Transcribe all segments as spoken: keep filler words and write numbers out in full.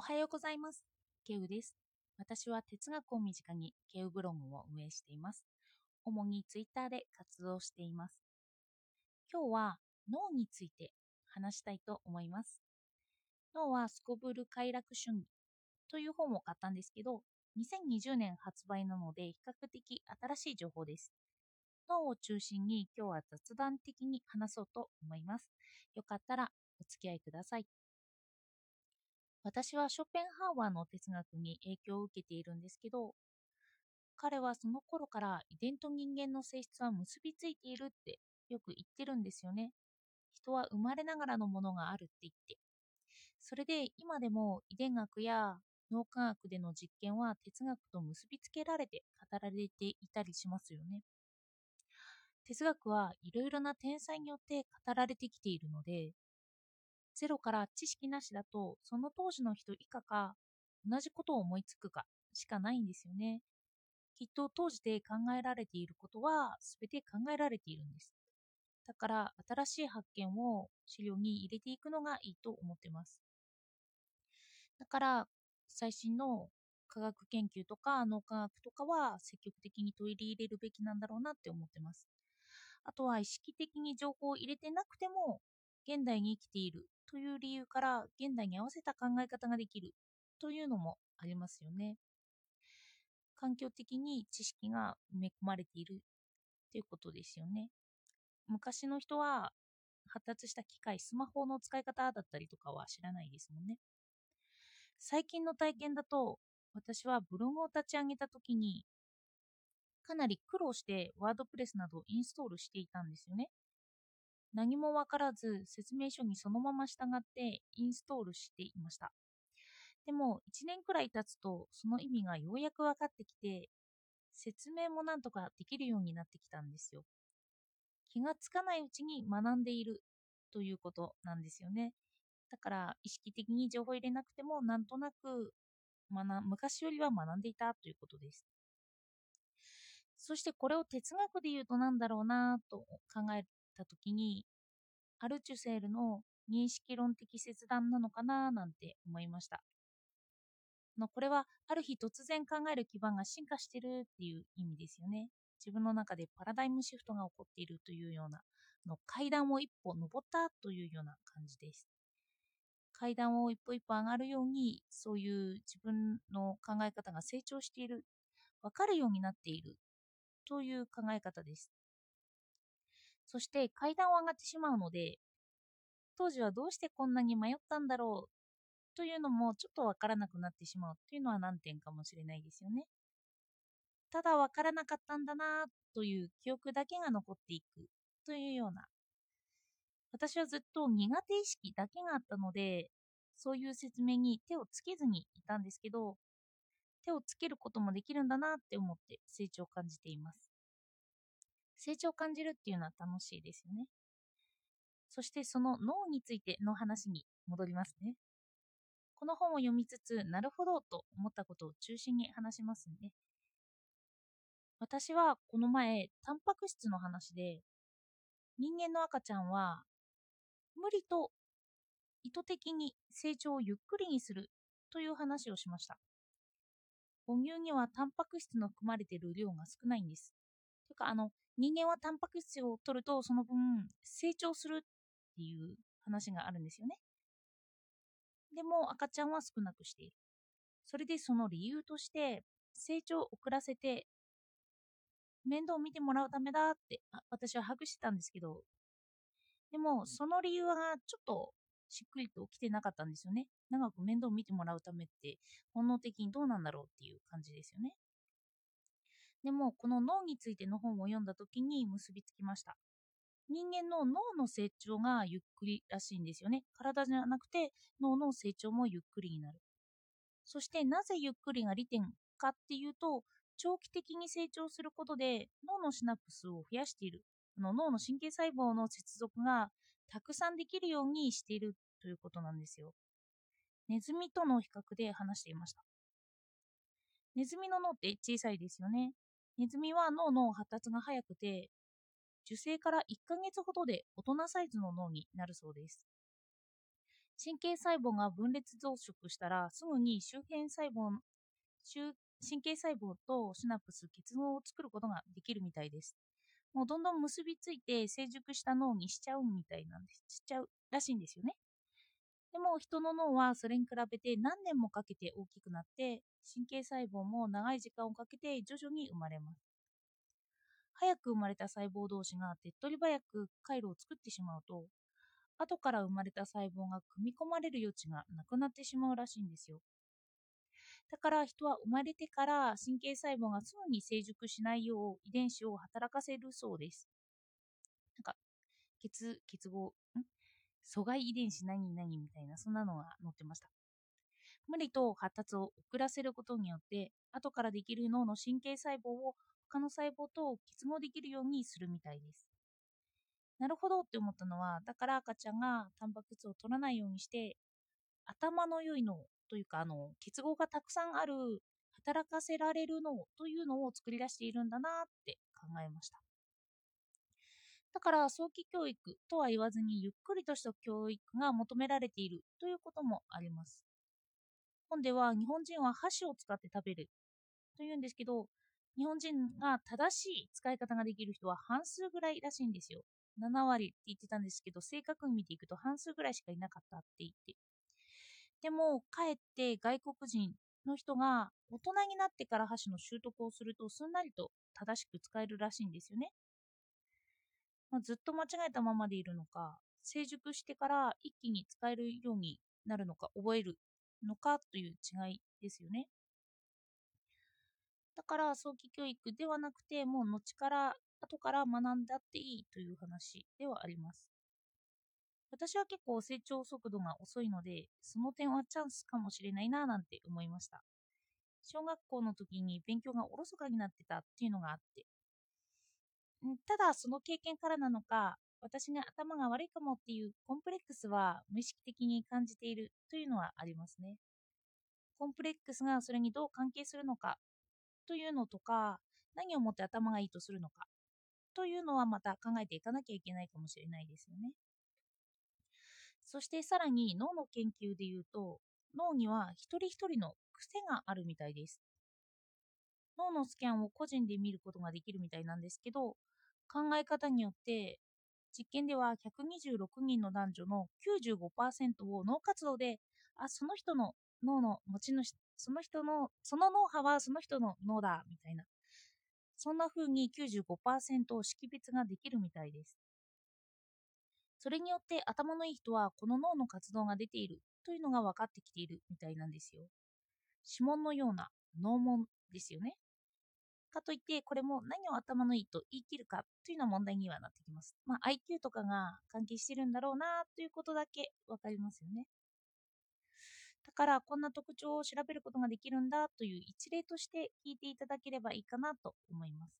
おはようございます。ケウです。私は哲学を身近にケウブログを運営しています。主にツイッターで活動しています。今日は脳について話したいと思います。脳はすこぶる快楽主義という本を買ったんですけど、にせんにじゅうねん発売なので比較的新しい情報です。脳を中心に今日は雑談的に話そうと思います。よかったらお付き合いください。私はショペンハウアーの哲学に影響を受けているんですけど、彼はその頃から遺伝と人間の性質は結びついているってよく言ってるんですよね。人は生まれながらのものがあるって言って。それで今でも遺伝学や脳科学での実験は哲学と結びつけられて語られていたりしますよね。哲学はいろいろな天才によって語られてきているので、ゼロから知識なしだと、その当時の人以下か、同じことを思いつくかしかないんですよね。きっと当時で考えられていることは、すべて考えられているんです。だから、新しい発見を資料に入れていくのがいいと思ってます。だから、最新の科学研究とか、脳科学とかは、積極的に取り入れるべきなんだろうなって思ってます。あとは、意識的に情報を入れてなくても、現代に生きているという理由から現代に合わせた考え方ができるというのもありますよね。環境的に知識が埋め込まれているということですよね。昔の人は発達した機械、スマホの使い方だったりとかは知らないですもんね。最近の体験だと、私はブログを立ち上げたときにかなり苦労してワードプレスなどをインストールしていたんですよね。何も分からず、説明書にそのまま従ってインストールしていました。でも、いちねんくらい経つと、その意味がようやく分かってきて、説明もなんとかできるようになってきたんですよ。気がつかないうちに学んでいるということなんですよね。だから、意識的に情報を入れなくても、なんとなく学昔よりは学んでいたということです。そして、これを哲学で言うとなんだろうなと考えるたときに、アルチュセールの認識論的切断なのかななんて思いました。これはある日突然考える基盤が進化してるっていう意味ですよね。自分の中でパラダイムシフトが起こっているというような、の階段を一歩登ったというような感じです。階段を一歩一歩上がるように、そういう自分の考え方が成長している、分かるようになっているという考え方です。そして階段を上がってしまうので、当時はどうしてこんなに迷ったんだろうというのもちょっとわからなくなってしまうというのは難点かもしれないですよね。ただわからなかったんだなという記憶だけが残っていくというような。私はずっと苦手意識だけがあったので、そういう説明に手をつけずにいたんですけど、手をつけることもできるんだなって思って成長を感じています。成長を感じるっていうのは楽しいですよね。そしてその脳についての話に戻りますね。この本を読みつつ、なるほどと思ったことを中心に話しますね。私はこの前、タンパク質の話で、人間の赤ちゃんは無理と意図的に成長をゆっくりにするという話をしました。母乳にはタンパク質の含まれている量が少ないんです。というか、あの、人間はタンパク質を取るとその分成長するっていう話があるんですよね。でも赤ちゃんは少なくしている。それでその理由として成長を遅らせて面倒を見てもらうためだって私は把握してたんですけど、でもその理由はちょっとしっくりときてなかったんですよね。長く面倒を見てもらうためって本能的にどうなんだろうっていう感じですよね。でもこの脳についての本を読んだときに結びつきました。人間の脳の成長がゆっくりらしいんですよね。体じゃなくて脳の成長もゆっくりになる。そしてなぜゆっくりが利点かっていうと、長期的に成長することで脳のシナプスを増やしている。あの脳の神経細胞の接続がたくさんできるようにしているということなんですよ。ネズミとの比較で話していました。ネズミの脳って小さいですよね。ネズミは脳の発達が早くて、受精からいっかげつほどで大人サイズの脳になるそうです。神経細胞が分裂増殖したら、すぐに周辺細胞、周神経細胞とシナプス、結合を作ることができるみたいです。もうどんどん結びついて成熟した脳にしちゃうみたいなんです。しちゃうらしいんですよね。でも人の脳はそれに比べて何年もかけて大きくなって、神経細胞も長い時間をかけて徐々に生まれます。早く生まれた細胞同士が手っ取り早く回路を作ってしまうと、後から生まれた細胞が組み込まれる余地がなくなってしまうらしいんですよ。だから人は生まれてから神経細胞がすぐに成熟しないよう遺伝子を働かせるそうです。なんか、結、結合、ん阻害遺伝子何々みたいな、そんなのが載ってました。無理と発達を遅らせることによって、後からできる脳の神経細胞を他の細胞と結合できるようにするみたいです。なるほどって思ったのは、だから赤ちゃんがタンパク質を取らないようにして、頭の良い脳というか、あの結合がたくさんある、働かせられる脳というのを作り出しているんだなって考えました。だから早期教育とは言わずに、ゆっくりとした教育が求められているということもあります。本では日本人は箸を使って食べるというんですけど、日本人が正しい使い方ができる人は半数ぐらいらしいんですよ。ななわりって言ってたんですけど、正確に見ていくと半数ぐらいしかいなかったって言って。でも、かえって外国人の人が大人になってから箸の習得をすると、すんなりと正しく使えるらしいんですよね。まあ、ずっと間違えたままでいるのか、成熟してから一気に使えるようになるのか、覚えるのかという違いですよね。だから早期教育ではなくて、もう後から後から学んだっていいという話ではあります。私は結構成長速度が遅いので、その点はチャンスかもしれないななんて思いました。小学校の時に勉強がおろそかになってたっていうのがあって、ただその経験からなのか、私が頭が悪いかもっていうコンプレックスは無意識的に感じているというのはありますね。コンプレックスがそれにどう関係するのかというのとか、何をもって頭がいいとするのかというのはまた考えていかなきゃいけないかもしれないですよね。そしてさらに脳の研究でいうと、脳には一人一人の癖があるみたいです。脳のスキャンを個人で見ることができるみたいなんですけど、考え方によって、実験ではひゃくにじゅうろくにんの男女の きゅうじゅうごパーセント を脳活動で、あ、その人の脳の持ち主、その人の、その脳波はその人の脳だ、みたいな。そんな風に きゅうじゅうごパーセント を識別ができるみたいです。それによって頭のいい人はこの脳の活動が出ているというのが分かってきているみたいなんですよ。指紋のような脳紋ですよね。かといってこれも何を頭のいいと言い切るかというのは問題にはなってきます。まあ アイキュー とかが関係してるんだろうなということだけ分かりますよね。だからこんな特徴を調べることができるんだという一例として聞いていただければいいかなと思います。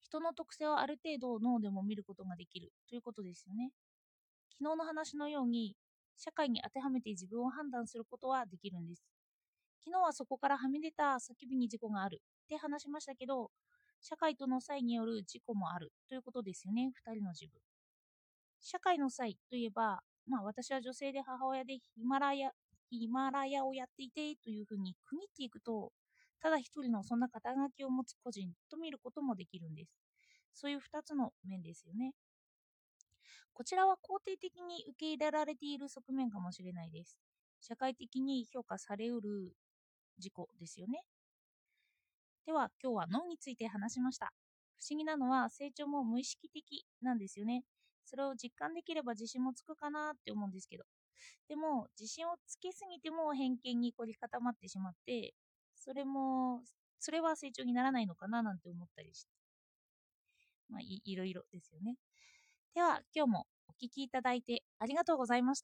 人の特性をある程度脳でも見ることができるということですよね。昨日の話のように社会に当てはめて自分を判断することはできるんです。昨日はそこからはみ出た叫びに事故があるって話しましたけど、社会との差異による事故もあるということですよね。ふたりの自分、社会の差異といえば、まあ、私は女性で母親でヒマラヤヒマラヤをやっていてというふうに区切っていくと、ただ一人のそんな肩書きを持つ個人と見ることもできるんです。そういうふたつの面ですよね。こちらは肯定的に受け入れられている側面かもしれないです。社会的に評価されうる自己ですよね。では今日は脳について話しました。不思議なのは成長も無意識的なんですよね。それを実感できれば自信もつくかなって思うんですけど、でも自信をつけすぎても偏見に凝り固まってしまって、それもそれは成長にならないのかななんて思ったりして、まあ い, いろいろですよね。では今日もお聞きいただいてありがとうございました。